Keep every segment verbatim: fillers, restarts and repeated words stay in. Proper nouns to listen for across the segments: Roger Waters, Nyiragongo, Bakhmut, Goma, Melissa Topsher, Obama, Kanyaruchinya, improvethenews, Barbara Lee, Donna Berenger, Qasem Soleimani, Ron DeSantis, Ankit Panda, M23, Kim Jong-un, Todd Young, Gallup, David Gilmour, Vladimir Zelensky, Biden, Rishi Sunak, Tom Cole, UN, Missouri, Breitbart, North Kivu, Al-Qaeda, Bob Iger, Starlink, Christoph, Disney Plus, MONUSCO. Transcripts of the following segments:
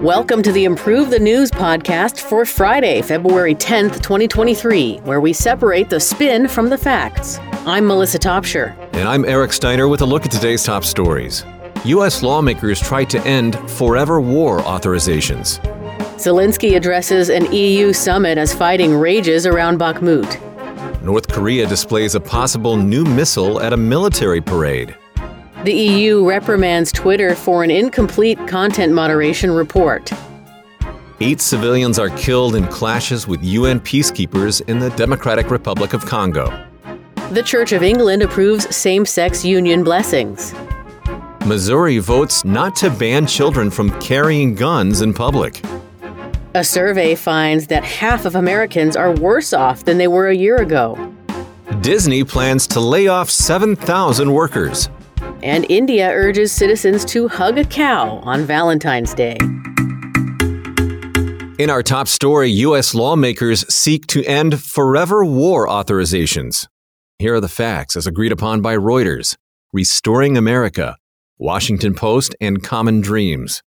Welcome to the Improve the News podcast for Friday, February tenth, twenty twenty-three, where we separate the spin from the facts. I'm Melissa Topsher. And I'm Eric Steiner with a look at today's top stories. U S lawmakers tried to end forever war authorizations. Zelensky addresses an E U summit as fighting rages around Bakhmut. North Korea displays a possible new missile at a military parade. The E U reprimands Twitter for an incomplete content moderation report. Eight civilians are killed in clashes with U N peacekeepers in the Democratic Republic of Congo. The Church of England approves same-sex union blessings. Missouri votes not to ban children from carrying guns in public. A survey finds that half of Americans are worse off than they were a year ago. Disney plans to lay off seven thousand workers. And India urges citizens to hug a cow on Valentine's Day. In our top story, U S lawmakers seek to end forever war authorizations. Here are the facts as agreed upon by Reuters, Restoring America, Washington Post, and Common Dreams.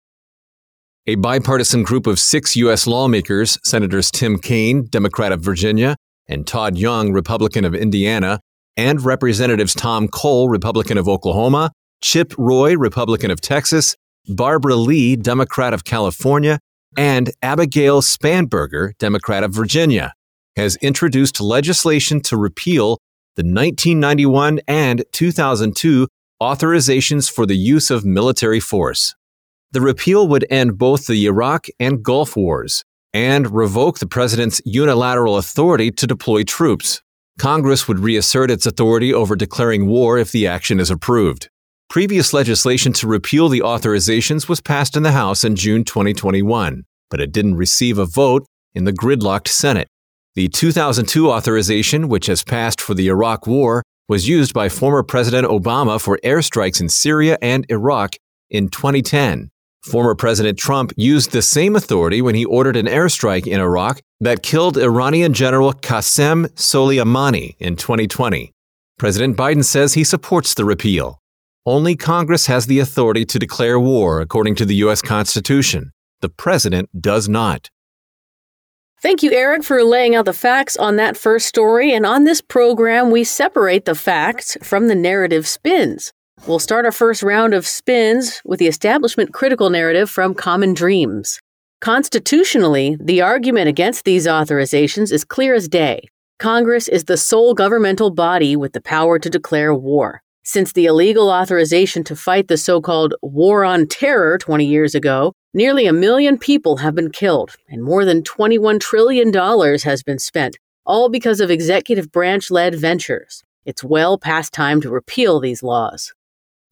A bipartisan group of six U S lawmakers, Senators Tim Kaine, Democrat of Virginia, and Todd Young, Republican of Indiana, and Representatives Tom Cole, Republican of Oklahoma, Chip Roy, Republican of Texas, Barbara Lee, Democrat of California, and Abigail Spanberger, Democrat of Virginia, has introduced legislation to repeal the nineteen ninety-one and two thousand two authorizations for the use of military force. The repeal would end both the Iraq and Gulf Wars and revoke the president's unilateral authority to deploy troops. Congress would reassert its authority over declaring war if the action is approved. Previous legislation to repeal the authorizations was passed in the House in June twenty twenty-one, but it didn't receive a vote in the gridlocked Senate. The two thousand two authorization, which has passed for the Iraq War, was used by former President Obama for airstrikes in Syria and Iraq in twenty ten. Former President Trump used the same authority when he ordered an airstrike in Iraq that killed Iranian General Qasem Soleimani in twenty twenty. President Biden says he supports the repeal. Only Congress has the authority to declare war, according to the U S Constitution. The president does not. Thank you, Eric, for laying out the facts on that first story. And on this program, we separate the facts from the narrative spins. We'll start our first round of spins with the establishment critical narrative from Common Dreams. Constitutionally, the argument against these authorizations is clear as day. Congress is the sole governmental body with the power to declare war. Since the illegal authorization to fight the so-called War on Terror twenty years ago, nearly a million people have been killed, and more than twenty-one trillion dollars has been spent, all because of executive branch-led ventures. It's well past time to repeal these laws.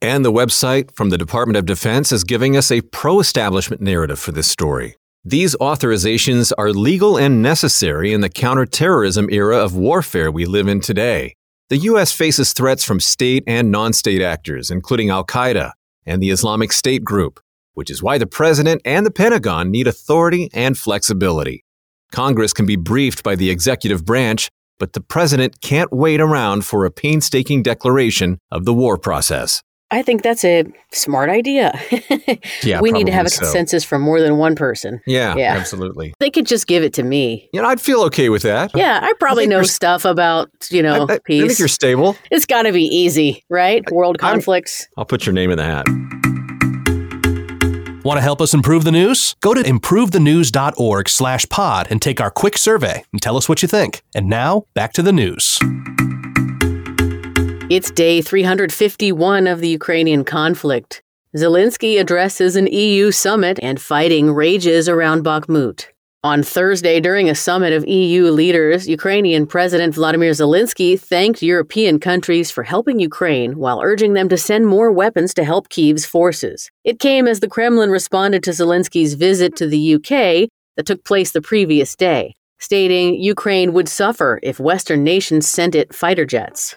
And the website from the Department of Defense is giving us a pro-establishment narrative for this story. These authorizations are legal and necessary in the counterterrorism era of warfare we live in today. The U S faces threats from state and non-state actors, including al-Qaeda and the Islamic State group, which is why the president and the Pentagon need authority and flexibility. Congress can be briefed by the executive branch, but the president can't wait around for a painstaking declaration of the war process. I think that's a smart idea. Yeah, we need to have a consensus so. from more than one person. Yeah, yeah, absolutely. They could just give it to me. You know, I'd feel okay with that. Yeah, I probably I know stuff about, you know, I, I, peace. I think you're stable. It's got to be easy, right? I, World conflicts. I'm, I'll put your name in the hat. Want to help us improve the news? Go to improvethenews.org slash pod and take our quick survey and tell us what you think. And now, back to the news. It's day three hundred fifty-one of the Ukrainian conflict. Zelensky addresses an E U summit and fighting rages around Bakhmut. On Thursday, during a summit of E U leaders, Ukrainian President Vladimir Zelensky thanked European countries for helping Ukraine while urging them to send more weapons to help Kyiv's forces. It came as the Kremlin responded to Zelensky's visit to the U K that took place the previous day, stating Ukraine would suffer if Western nations sent it fighter jets.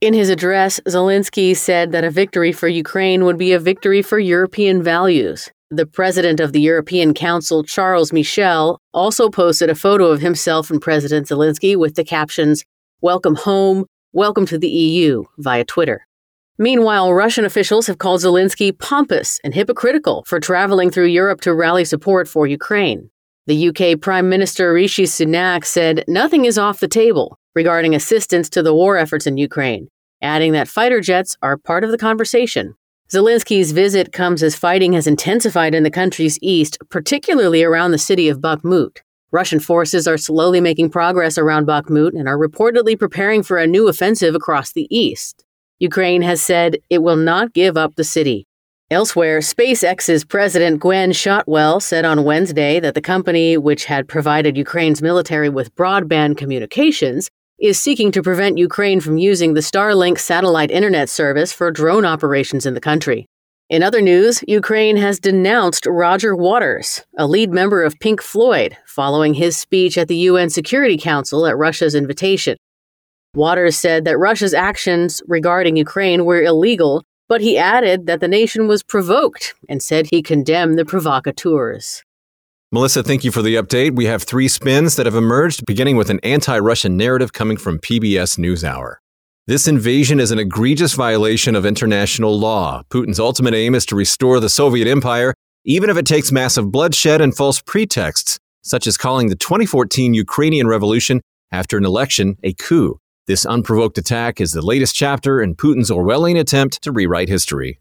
In his address, Zelensky said that a victory for Ukraine would be a victory for European values. The president of the European Council, Charles Michel, also posted a photo of himself and President Zelensky with the captions, "Welcome home, welcome to the E U," via Twitter. Meanwhile, Russian officials have called Zelensky pompous and hypocritical for traveling through Europe to rally support for Ukraine. The U K Prime Minister Rishi Sunak said nothing is off the table regarding assistance to the war efforts in Ukraine, adding that fighter jets are part of the conversation. Zelensky's visit comes as fighting has intensified in the country's east, particularly around the city of Bakhmut. Russian forces are slowly making progress around Bakhmut and are reportedly preparing for a new offensive across the east. Ukraine has said it will not give up the city. Elsewhere, SpaceX's president Gwynne Shotwell said on Wednesday that the company, which had provided Ukraine's military with broadband communications, is seeking to prevent Ukraine from using the Starlink satellite internet service for drone operations in the country. In other news, Ukraine has denounced Roger Waters, a lead member of Pink Floyd, following his speech at the U N Security Council at Russia's invitation. Waters said that Russia's actions regarding Ukraine were illegal, but he added that the nation was provoked and said he condemned the provocateurs. Melissa, thank you for the update. We have three spins that have emerged, beginning with an anti-Russian narrative coming from P B S NewsHour. This invasion is an egregious violation of international law. Putin's ultimate aim is to restore the Soviet empire, even if it takes massive bloodshed and false pretexts, such as calling the twenty fourteen Ukrainian revolution after an election a coup. This unprovoked attack is the latest chapter in Putin's Orwellian attempt to rewrite history.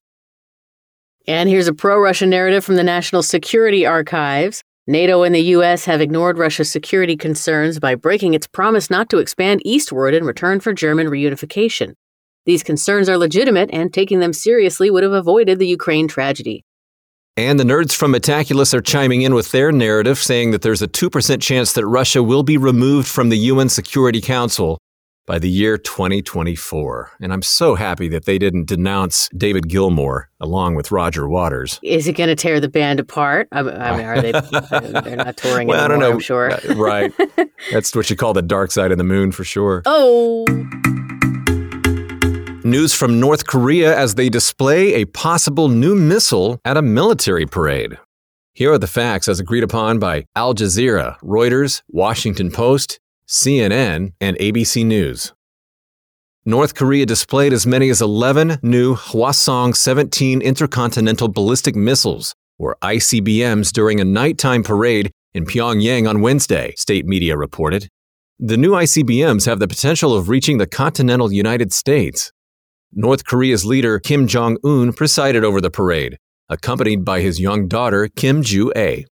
And here's a pro-Russian narrative from the National Security Archives. NATO and the U S have ignored Russia's security concerns by breaking its promise not to expand eastward in return for German reunification. These concerns are legitimate, and taking them seriously would have avoided the Ukraine tragedy. And the nerds from Metaculus are chiming in with their narrative, saying that there's a two percent chance that Russia will be removed from the U N Security Council by the year twenty twenty-four. And I'm so happy that they didn't denounce David Gilmour along with Roger Waters. Is it going to tear the band apart? I mean, are they, they're not touring well, anymore, I don't know. I'm sure. Right. That's what you call the dark side of the moon for sure. Oh. News from North Korea as they display a possible new missile at a military parade. Here are the facts as agreed upon by Al Jazeera, Reuters, Washington Post, C N N, and A B C News. North Korea displayed as many as eleven new Hwasong seventeen Intercontinental Ballistic Missiles, or I C B Ms, during a nighttime parade in Pyongyang on Wednesday, state media reported. The new I C B Ms have the potential of reaching the continental United States. North Korea's leader Kim Jong-un presided over the parade, accompanied by his young daughter Kim Ju-ae.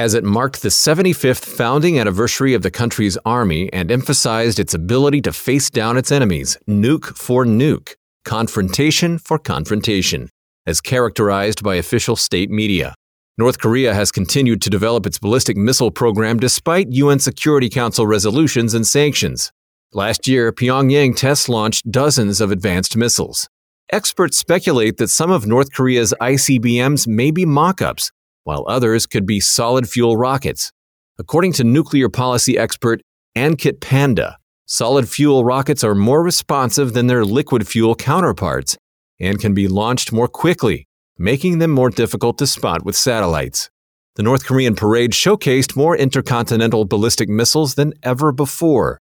As it marked the seventy-fifth founding anniversary of the country's army and emphasized its ability to face down its enemies, nuke for nuke, confrontation for confrontation, as characterized by official state media. North Korea has continued to develop its ballistic missile program despite U N Security Council resolutions and sanctions. Last year, Pyongyang test-launched dozens of advanced missiles. Experts speculate that some of North Korea's I C B Ms may be mock-ups, while others could be solid-fuel rockets. According to nuclear policy expert Ankit Panda, solid-fuel rockets are more responsive than their liquid-fuel counterparts and can be launched more quickly, making them more difficult to spot with satellites. The North Korean parade showcased more intercontinental ballistic missiles than ever before.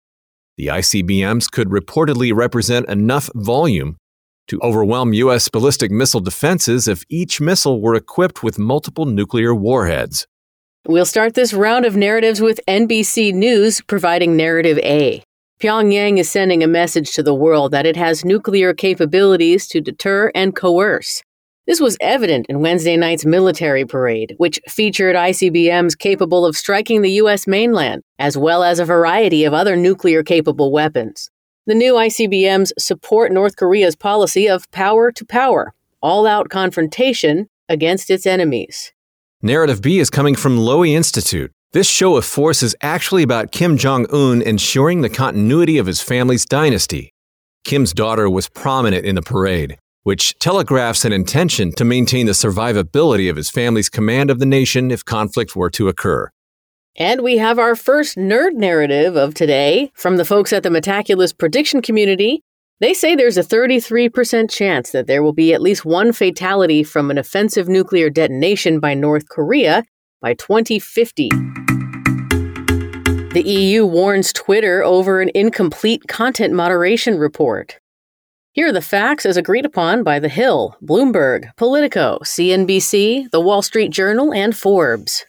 The I C B Ms could reportedly represent enough volume to overwhelm U S ballistic missile defenses if each missile were equipped with multiple nuclear warheads. We'll start this round of narratives with N B C News providing narrative A. Pyongyang is sending a message to the world that it has nuclear capabilities to deter and coerce. This was evident in Wednesday night's military parade, which featured I C B Ms capable of striking the U S mainland, as well as a variety of other nuclear-capable weapons. The new I C B Ms support North Korea's policy of power to power, all-out confrontation against its enemies. Narrative B is coming from Lowy Institute. This show of force is actually about Kim Jong-un ensuring the continuity of his family's dynasty. Kim's daughter was prominent in the parade, which telegraphs an intention to maintain the survivability of his family's command of the nation if conflict were to occur. And we have our first nerd narrative of today from the folks at the Metaculus prediction community. They say there's a thirty-three percent chance that there will be at least one fatality from an offensive nuclear detonation by North Korea by twenty fifty. The E U warns Twitter over an incomplete content moderation report. Here are the facts as agreed upon by The Hill, Bloomberg, Politico, C N B C, The Wall Street Journal, and Forbes.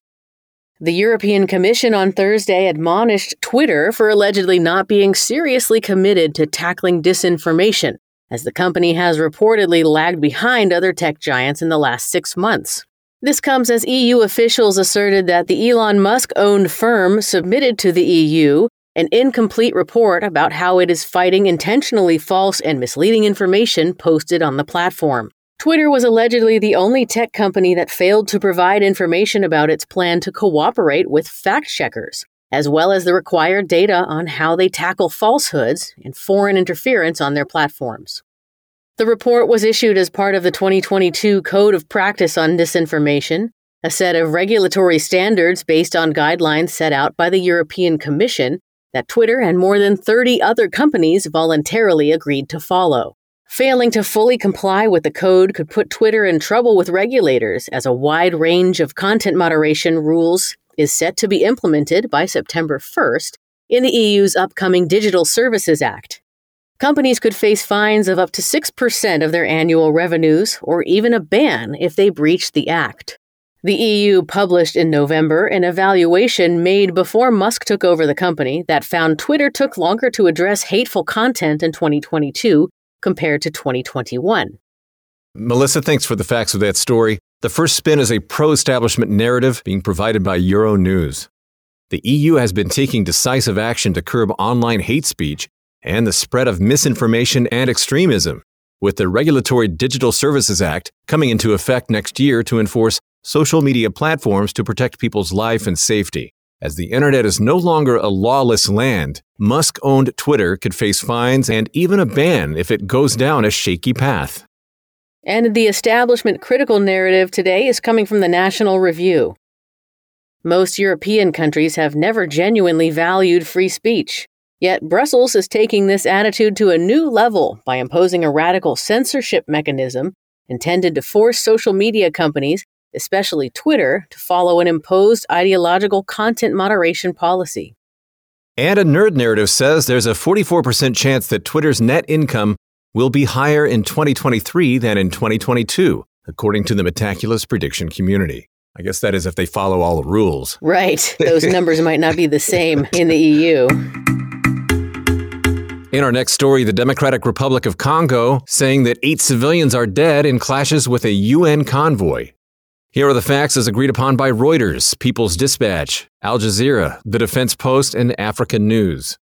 The European Commission on Thursday admonished Twitter for allegedly not being seriously committed to tackling disinformation, as the company has reportedly lagged behind other tech giants in the last six months. This comes as E U officials asserted that the Elon Musk-owned firm submitted to the E U an incomplete report about how it is fighting intentionally false and misleading information posted on the platform. Twitter was allegedly the only tech company that failed to provide information about its plan to cooperate with fact-checkers, as well as the required data on how they tackle falsehoods and foreign interference on their platforms. The report was issued as part of the twenty twenty-two Code of Practice on Disinformation, a set of regulatory standards based on guidelines set out by the European Commission that Twitter and more than thirty other companies voluntarily agreed to follow. Failing to fully comply with the code could put Twitter in trouble with regulators, as a wide range of content moderation rules is set to be implemented by September first in the E U's upcoming Digital Services Act. Companies could face fines of up to six percent of their annual revenues, or even a ban if they breach the act. The E U published in November an evaluation made before Musk took over the company that found Twitter took longer to address hateful content in twenty twenty-two compared to twenty twenty-one. Melissa, thanks for the facts of that story. The first spin is a pro-establishment narrative being provided by Euronews. The E U has been taking decisive action to curb online hate speech and the spread of misinformation and extremism, with the Regulatory Digital Services Act coming into effect next year to enforce social media platforms to protect people's life and safety. As the internet is no longer a lawless land, Musk-owned Twitter could face fines and even a ban if it goes down a shaky path. And the establishment critical narrative today is coming from the National Review. Most European countries have never genuinely valued free speech. Yet Brussels is taking this attitude to a new level by imposing a radical censorship mechanism intended to force social media companies, especially Twitter, to follow an imposed ideological content moderation policy. And a nerd narrative says there's a forty-four percent chance that Twitter's net income will be higher in twenty twenty-three than in twenty twenty-two, according to the meticulous prediction community. I guess that is if they follow all the rules. Right. Those numbers might not be the same in the E U. In our next story, the Democratic Republic of Congo saying that eight civilians are dead in clashes with a U N convoy. Here are the facts as agreed upon by Reuters, People's Dispatch, Al Jazeera, The Defense Post, and Africa News.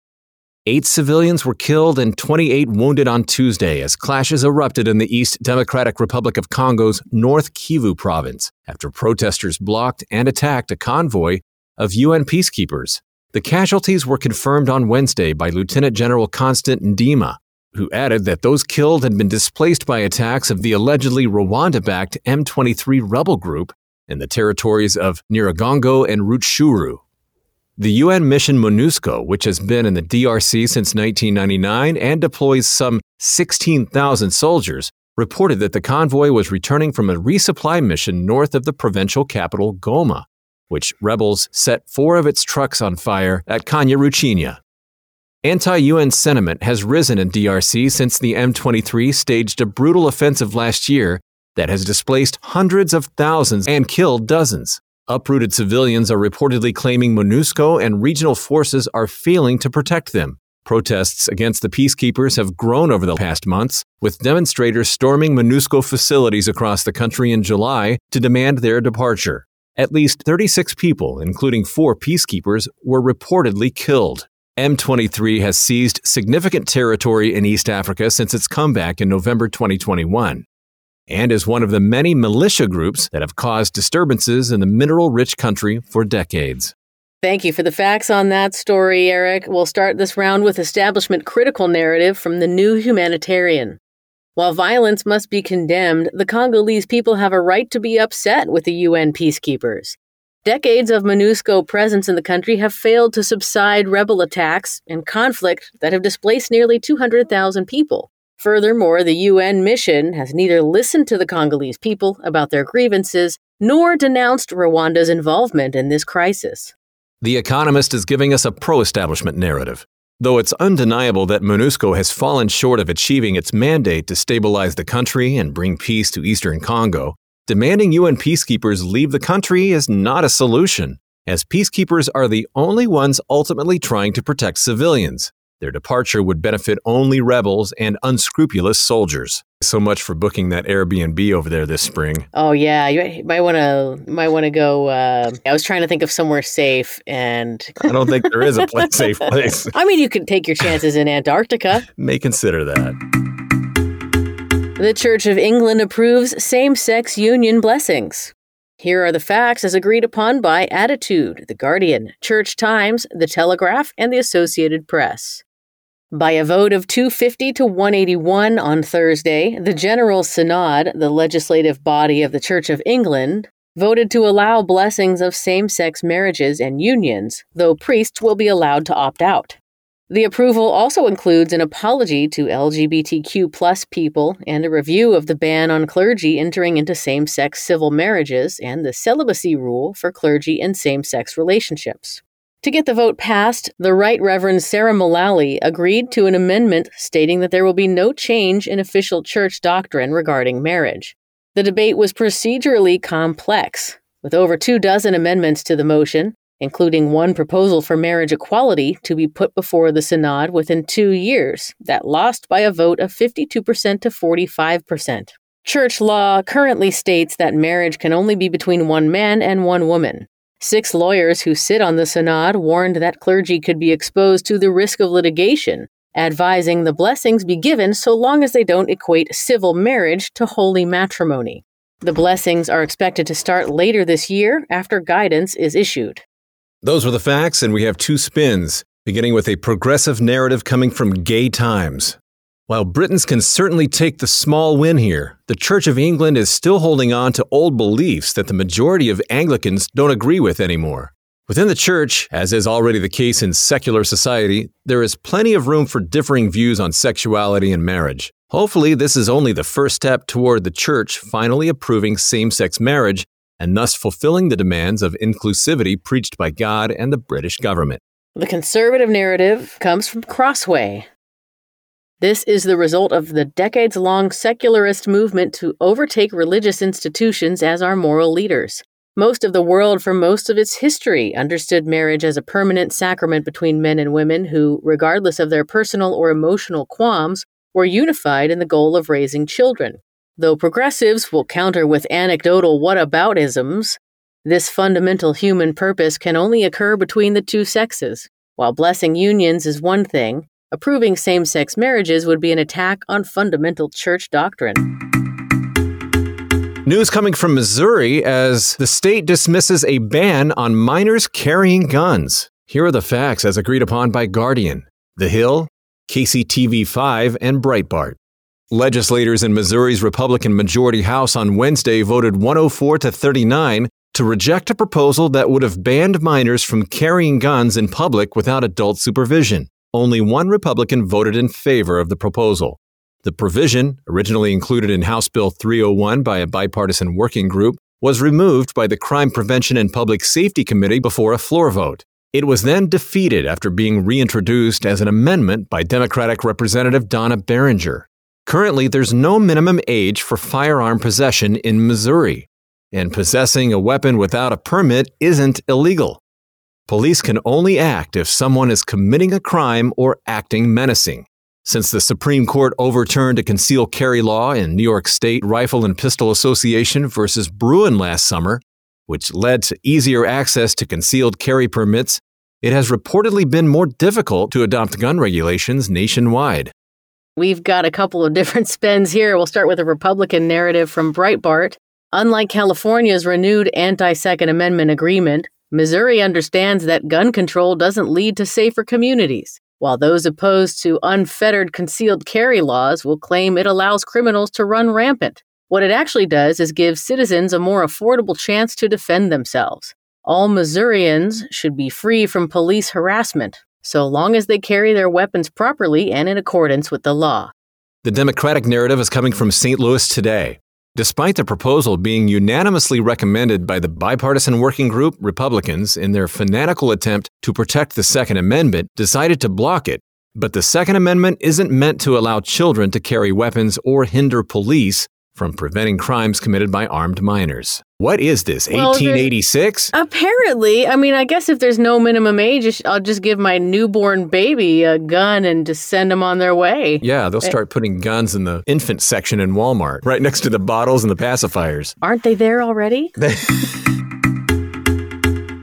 Eight civilians were killed and twenty-eight wounded on Tuesday as clashes erupted in the East Democratic Republic of Congo's North Kivu province after protesters blocked and attacked a convoy of U N peacekeepers. The casualties were confirmed on Wednesday by Lieutenant General Constant Ndima, who added that those killed had been displaced by attacks of the allegedly Rwanda-backed M twenty-three rebel group in the territories of Nyiragongo and Rutshuru. The U N mission MONUSCO, which has been in the D R C since nineteen ninety-nine and deploys some sixteen thousand soldiers, reported that the convoy was returning from a resupply mission north of the provincial capital Goma, which rebels set four of its trucks on fire at Kanyaruchinya. Anti-U N sentiment has risen in D R C since the M twenty-three staged a brutal offensive last year that has displaced hundreds of thousands and killed dozens. Uprooted civilians are reportedly claiming MONUSCO and regional forces are failing to protect them. Protests against the peacekeepers have grown over the past months, with demonstrators storming MONUSCO facilities across the country in July to demand their departure. At least thirty-six people, including four peacekeepers, were reportedly killed. M twenty-three has seized significant territory in East Africa since its comeback in November twenty twenty-one, and is one of the many militia groups that have caused disturbances in the mineral-rich country for decades. Thank you for the facts on that story, Eric. We'll start this round with establishment critical narrative from the New Humanitarian. While violence must be condemned, the Congolese people have a right to be upset with the U N peacekeepers. Decades of MONUSCO presence in the country have failed to subside rebel attacks and conflict that have displaced nearly two hundred thousand people. Furthermore, the U N mission has neither listened to the Congolese people about their grievances nor denounced Rwanda's involvement in this crisis. The Economist is giving us a pro-establishment narrative. Though it's undeniable that MONUSCO has fallen short of achieving its mandate to stabilize the country and bring peace to eastern Congo, demanding U N peacekeepers leave the country is not a solution, as peacekeepers are the only ones ultimately trying to protect civilians. Their departure would benefit only rebels and unscrupulous soldiers. So much for booking that Airbnb over there this spring. Oh, yeah. You might want to might want to go. Uh, I was trying to think of somewhere safe. And I don't think there is a place, safe place. I mean, you can take your chances in Antarctica. May consider that. The Church of England approves same-sex union blessings. Here are the facts as agreed upon by Attitude, The Guardian, Church Times, The Telegraph, and the Associated Press. By a vote of two hundred fifty to one hundred eighty-one on Thursday, the General Synod, the legislative body of the Church of England, voted to allow blessings of same-sex marriages and unions, though priests will be allowed to opt out. The approval also includes an apology to L G B T Q plus people and a review of the ban on clergy entering into same-sex civil marriages and the celibacy rule for clergy in same-sex relationships. To get the vote passed, the Right Reverend Sarah Mullally agreed to an amendment stating that there will be no change in official church doctrine regarding marriage. The debate was procedurally complex, with over two dozen amendments to the motion, including one proposal for marriage equality to be put before the Synod within two years, that lost by a vote of fifty-two percent to forty-five percent. Church law currently states that marriage can only be between one man and one woman. Six lawyers who sit on the Synod warned that clergy could be exposed to the risk of litigation, advising the blessings be given so long as they don't equate civil marriage to holy matrimony. The blessings are expected to start later this year after guidance is issued. Those were the facts, and we have two spins, beginning with a progressive narrative coming from Gay Times. While Britons can certainly take the small win here, the Church of England is still holding on to old beliefs that the majority of Anglicans don't agree with anymore. Within the Church, as is already the case in secular society, there is plenty of room for differing views on sexuality and marriage. Hopefully, this is only the first step toward the Church finally approving same-sex marriage and thus fulfilling the demands of inclusivity preached by God and the British government. The conservative narrative comes from Crossway. This is the result of the decades-long secularist movement to overtake religious institutions as our moral leaders. Most of the world, for most of its history, understood marriage as a permanent sacrament between men and women who, regardless of their personal or emotional qualms, were unified in the goal of raising children. Though progressives will counter with anecdotal whataboutisms, this fundamental human purpose can only occur between the two sexes. While blessing unions is one thing, approving same-sex marriages would be an attack on fundamental church doctrine. News coming from Missouri as the state dismisses a ban on minors carrying guns. Here are the facts as agreed upon by Guardian, The Hill, K C T V five, and Breitbart. Legislators in Missouri's Republican majority House on Wednesday voted one oh four to thirty-nine to reject a proposal that would have banned minors from carrying guns in public without adult supervision. Only one Republican voted in favor of the proposal. The provision, originally included in House Bill three oh one by a bipartisan working group, was removed by the Crime Prevention and Public Safety Committee before a floor vote. It was then defeated after being reintroduced as an amendment by Democratic Representative Donna Berenger. Currently, there's no minimum age for firearm possession in Missouri, and possessing a weapon without a permit isn't illegal. Police can only act if someone is committing a crime or acting menacing. Since the Supreme Court overturned a concealed carry law in New York State Rifle and Pistol Association versus Bruin last summer, which led to easier access to concealed carry permits, it has reportedly been more difficult to adopt gun regulations nationwide. We've got a couple of different spins here. We'll start with a Republican narrative from Breitbart. Unlike California's renewed anti-Second Amendment agreement, Missouri understands that gun control doesn't lead to safer communities, while those opposed to unfettered concealed carry laws will claim it allows criminals to run rampant. What it actually does is give citizens a more affordable chance to defend themselves. All Missourians should be free from police harassment, so long as they carry their weapons properly and in accordance with the law. The Democratic narrative is coming from Saint Louis Today. Despite the proposal being unanimously recommended by the bipartisan working group, Republicans, in their fanatical attempt to protect the Second Amendment, decided to block it, But the Second Amendment isn't meant to allow children to carry weapons or hinder police from preventing crimes committed by armed minors. What is this, well, eighteen eighty-six? Apparently. I mean, I guess if there's no minimum age, I'll just give my newborn baby a gun and just send them on their way. Yeah, they'll start putting guns in the infant section in Walmart, right next to the bottles and the pacifiers. Aren't they there already?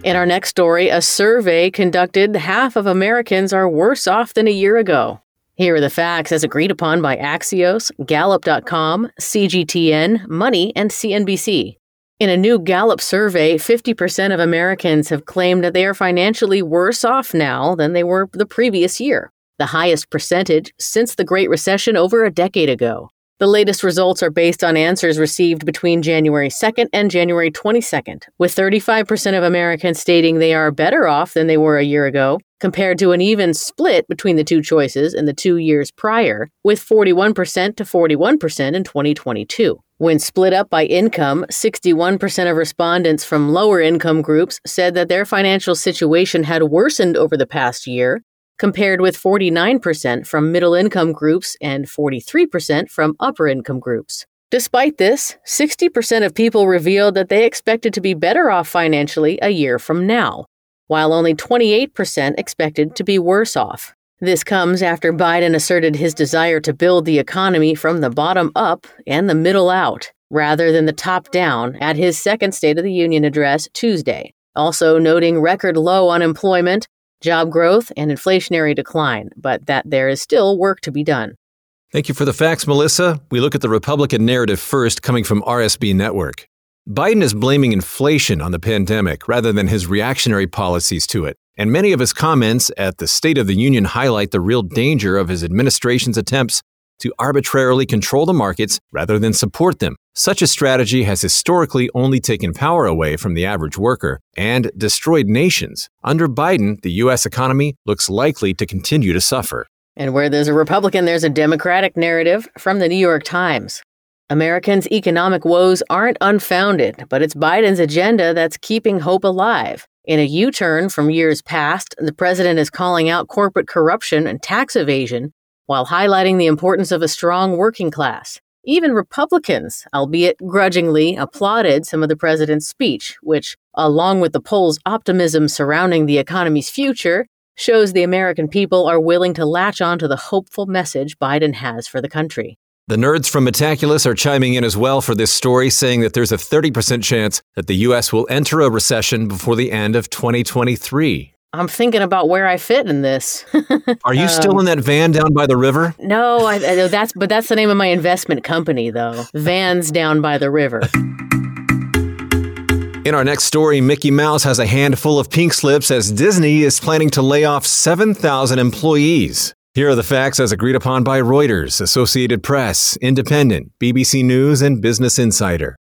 In our next story, a survey conducted, half of Americans are worse off than a year ago. Here are the facts as agreed upon by Axios, Gallup dot com, C G T N, Money, and C N B C. In a new Gallup survey, fifty percent of Americans have claimed that they are financially worse off now than they were the previous year, the highest percentage since the Great Recession over a decade ago. The latest results are based on answers received between January second and January twenty-second, with thirty-five percent of Americans stating they are better off than they were a year ago, compared to an even split between the two choices in the two years prior, with forty-one percent to forty-one percent in twenty twenty-two. When split up by income, sixty-one percent of respondents from lower income groups said that their financial situation had worsened over the past year, compared with forty-nine percent from middle income groups and forty-three percent from upper income groups. Despite this, sixty percent of people revealed that they expected to be better off financially a year from now, while only twenty-eight percent expected to be worse off. This comes after Biden asserted his desire to build the economy from the bottom up and the middle out, rather than the top down, at his second State of the Union address Tuesday, also noting record low unemployment, job growth, and inflationary decline, but that there is still work to be done. Thank you for the facts, Melissa. We look at the Republican narrative first, coming from R S B Network. Biden is blaming inflation on the pandemic rather than his reactionary policies to it, and many of his comments at the State of the Union highlight the real danger of his administration's attempts to arbitrarily control the markets rather than support them. Such a strategy has historically only taken power away from the average worker and destroyed nations. Under Biden, the U S economy looks likely to continue to suffer. And where there's a Republican, there's a Democratic narrative from the New York Times. Americans' economic woes aren't unfounded, but it's Biden's agenda that's keeping hope alive. In a U-turn from years past, the president is calling out corporate corruption and tax evasion, while highlighting the importance of a strong working class. Even Republicans, albeit grudgingly, applauded some of the president's speech, which, along with the poll's optimism surrounding the economy's future, shows the American people are willing to latch on to the hopeful message Biden has for the country. The nerds from Metaculus are chiming in as well for this story, saying that there's a thirty percent chance that the U S will enter a recession before the end of twenty twenty-three. I'm thinking about where I fit in this. Are you um, still in that van down by the river? No, I, I, that's but that's the name of my investment company, though. Vans down by the river. In our next story, Mickey Mouse has a handful of pink slips as Disney is planning to lay off seven thousand employees. Here are the facts as agreed upon by Reuters, Associated Press, Independent, B B C News, and Business Insider.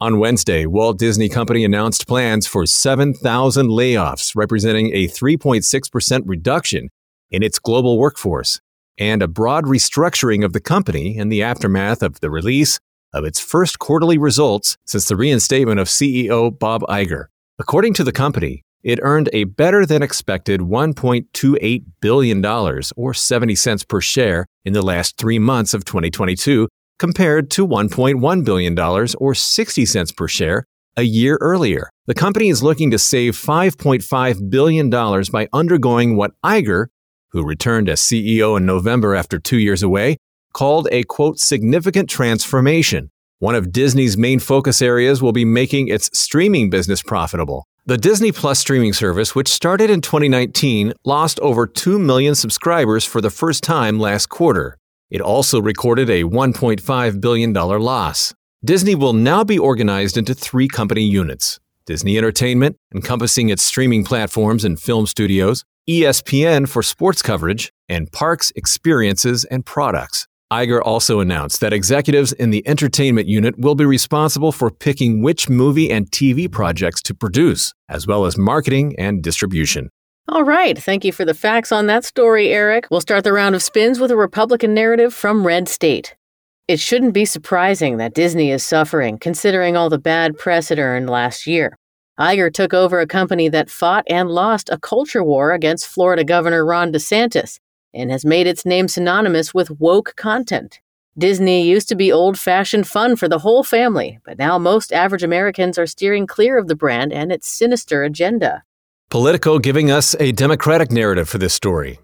On Wednesday, Walt Disney Company announced plans for seven thousand layoffs, representing a three point six percent reduction in its global workforce, and a broad restructuring of the company in the aftermath of the release of its first quarterly results since the reinstatement of C E O Bob Iger. According to the company, it earned a better-than-expected one point two eight billion dollars, or seventy cents per share, in the last three months of twenty twenty-two, compared to one point one billion dollars, or sixty cents per share, a year earlier. The company is looking to save five point five billion dollars by undergoing what Iger, who returned as C E O in November after two years away, called a, quote, significant transformation. One of Disney's main focus areas will be making its streaming business profitable. The Disney Plus streaming service, which started in twenty nineteen, lost over two million subscribers for the first time last quarter. It also recorded a one point five billion dollars loss. Disney will now be organized into three company units: Disney Entertainment, encompassing its streaming platforms and film studios, E S P N for sports coverage, and Parks, Experiences, and Products. Iger also announced that executives in the entertainment unit will be responsible for picking which movie and T V projects to produce, as well as marketing and distribution. All right. Thank you for the facts on that story, Eric. We'll start the round of spins with a Republican narrative from Red State. It shouldn't be surprising that Disney is suffering, considering all the bad press it earned last year. Iger took over a company that fought and lost a culture war against Florida Governor Ron DeSantis, and has made its name synonymous with woke content. Disney used to be old-fashioned fun for the whole family, but now most average Americans are steering clear of the brand and its sinister agenda. Politico giving us a Democratic narrative for this story.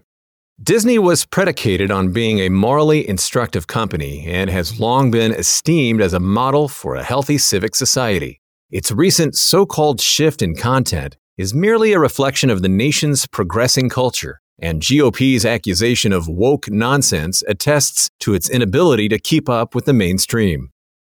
Disney was predicated on being a morally instructive company and has long been esteemed as a model for a healthy civic society. Its recent so-called shift in content is merely a reflection of the nation's progressing culture, and G O P's accusation of woke nonsense attests to its inability to keep up with the mainstream.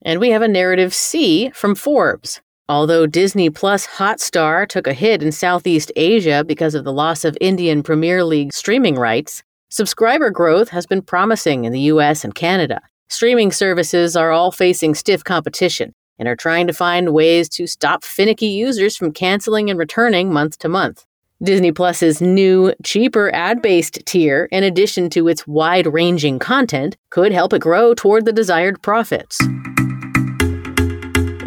And we have a narrative C from Forbes. Although Disney Plus Hotstar took a hit in Southeast Asia because of the loss of Indian Premier League streaming rights, subscriber growth has been promising in the U S and Canada. Streaming services are all facing stiff competition and are trying to find ways to stop finicky users from canceling and returning month to month. Disney Plus's new, cheaper ad-based tier, in addition to its wide-ranging content, could help it grow toward the desired profits.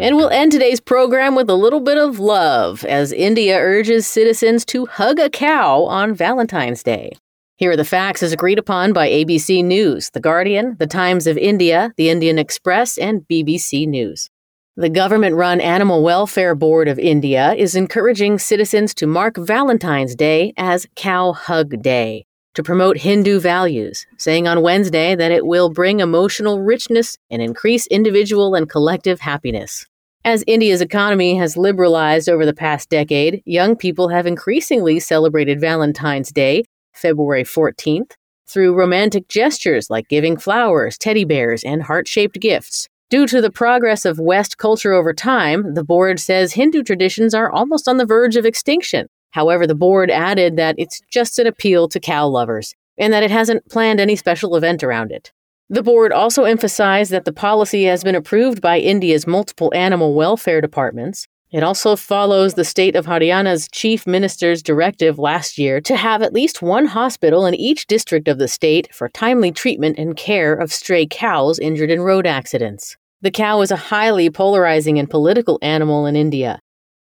And we'll end today's program with a little bit of love as India urges citizens to hug a cow on Valentine's Day. Here are the facts as agreed upon by A B C News, The Guardian, The Times of India, The Indian Express, and B B C News. The government-run Animal Welfare Board of India is encouraging citizens to mark Valentine's Day as Cow Hug Day to promote Hindu values, saying on Wednesday that it will bring emotional richness and increase individual and collective happiness. As India's economy has liberalized over the past decade, young people have increasingly celebrated Valentine's Day, February fourteenth, through romantic gestures like giving flowers, teddy bears, and heart-shaped gifts. Due to the progress of West culture over time, the board says Hindu traditions are almost on the verge of extinction. However, the board added that it's just an appeal to cow lovers and that it hasn't planned any special event around it. The board also emphasized that the policy has been approved by India's multiple animal welfare departments. It also follows the state of Haryana's chief minister's directive last year to have at least one hospital in each district of the state for timely treatment and care of stray cows injured in road accidents. The cow is a highly polarizing and political animal in India.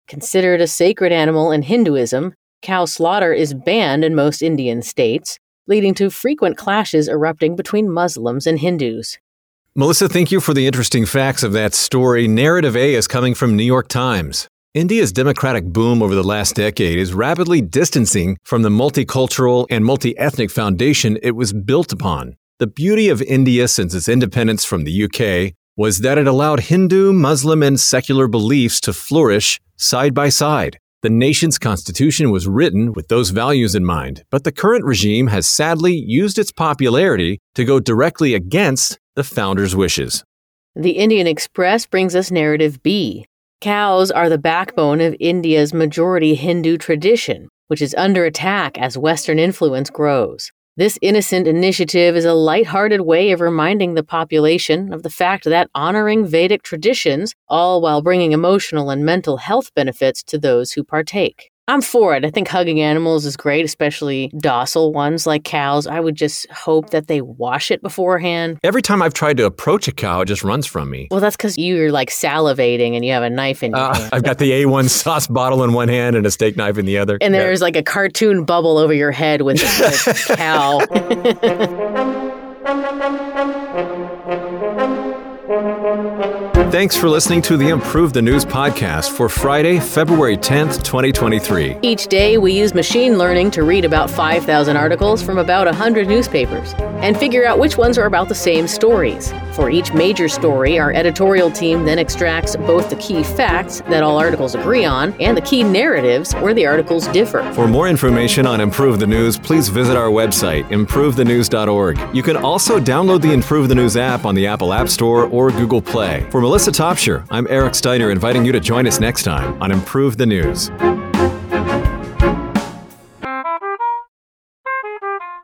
Considered a sacred animal in Hinduism, cow slaughter is banned in most Indian states, leading to frequent clashes erupting between Muslims and Hindus. Melissa, thank you for the interesting facts of that story. Narrative A is coming from New York Times. India's democratic boom over the last decade is rapidly distancing from the multicultural and multi-ethnic foundation it was built upon. The beauty of India since its independence from the U K was that it allowed Hindu, Muslim, and secular beliefs to flourish side by side. The nation's constitution was written with those values in mind, but the current regime has sadly used its popularity to go directly against the founders' wishes. The Indian Express brings us narrative B. Cows are the backbone of India's majority Hindu tradition, which is under attack as Western influence grows. This innocent initiative is a lighthearted way of reminding the population of the fact that honoring Vedic traditions, all while bringing emotional and mental health benefits to those who partake. I'm for it. I think hugging animals is great, especially docile ones like cows. I would just hope that they wash it beforehand. Every time I've tried to approach a cow, it just runs from me. Well, that's because you're like salivating and you have a knife in your uh, hand. I've got the A one sauce bottle in one hand and a steak knife in the other. And there's yeah. like a cartoon bubble over your head with a cow. Thanks for listening to the Improve the News podcast for Friday, February tenth, twenty twenty-three. Each day, we use machine learning to read about five thousand articles from about one hundred newspapers and figure out which ones are about the same stories. For each major story, our editorial team then extracts both the key facts that all articles agree on and the key narratives where the articles differ. For more information on Improve the News, please visit our website, improve the news dot org. You can also download the Improve the News app on the Apple App Store or Google Play. For Melissa Topsher, I'm Eric Steiner, inviting you to join us next time on Improve the News.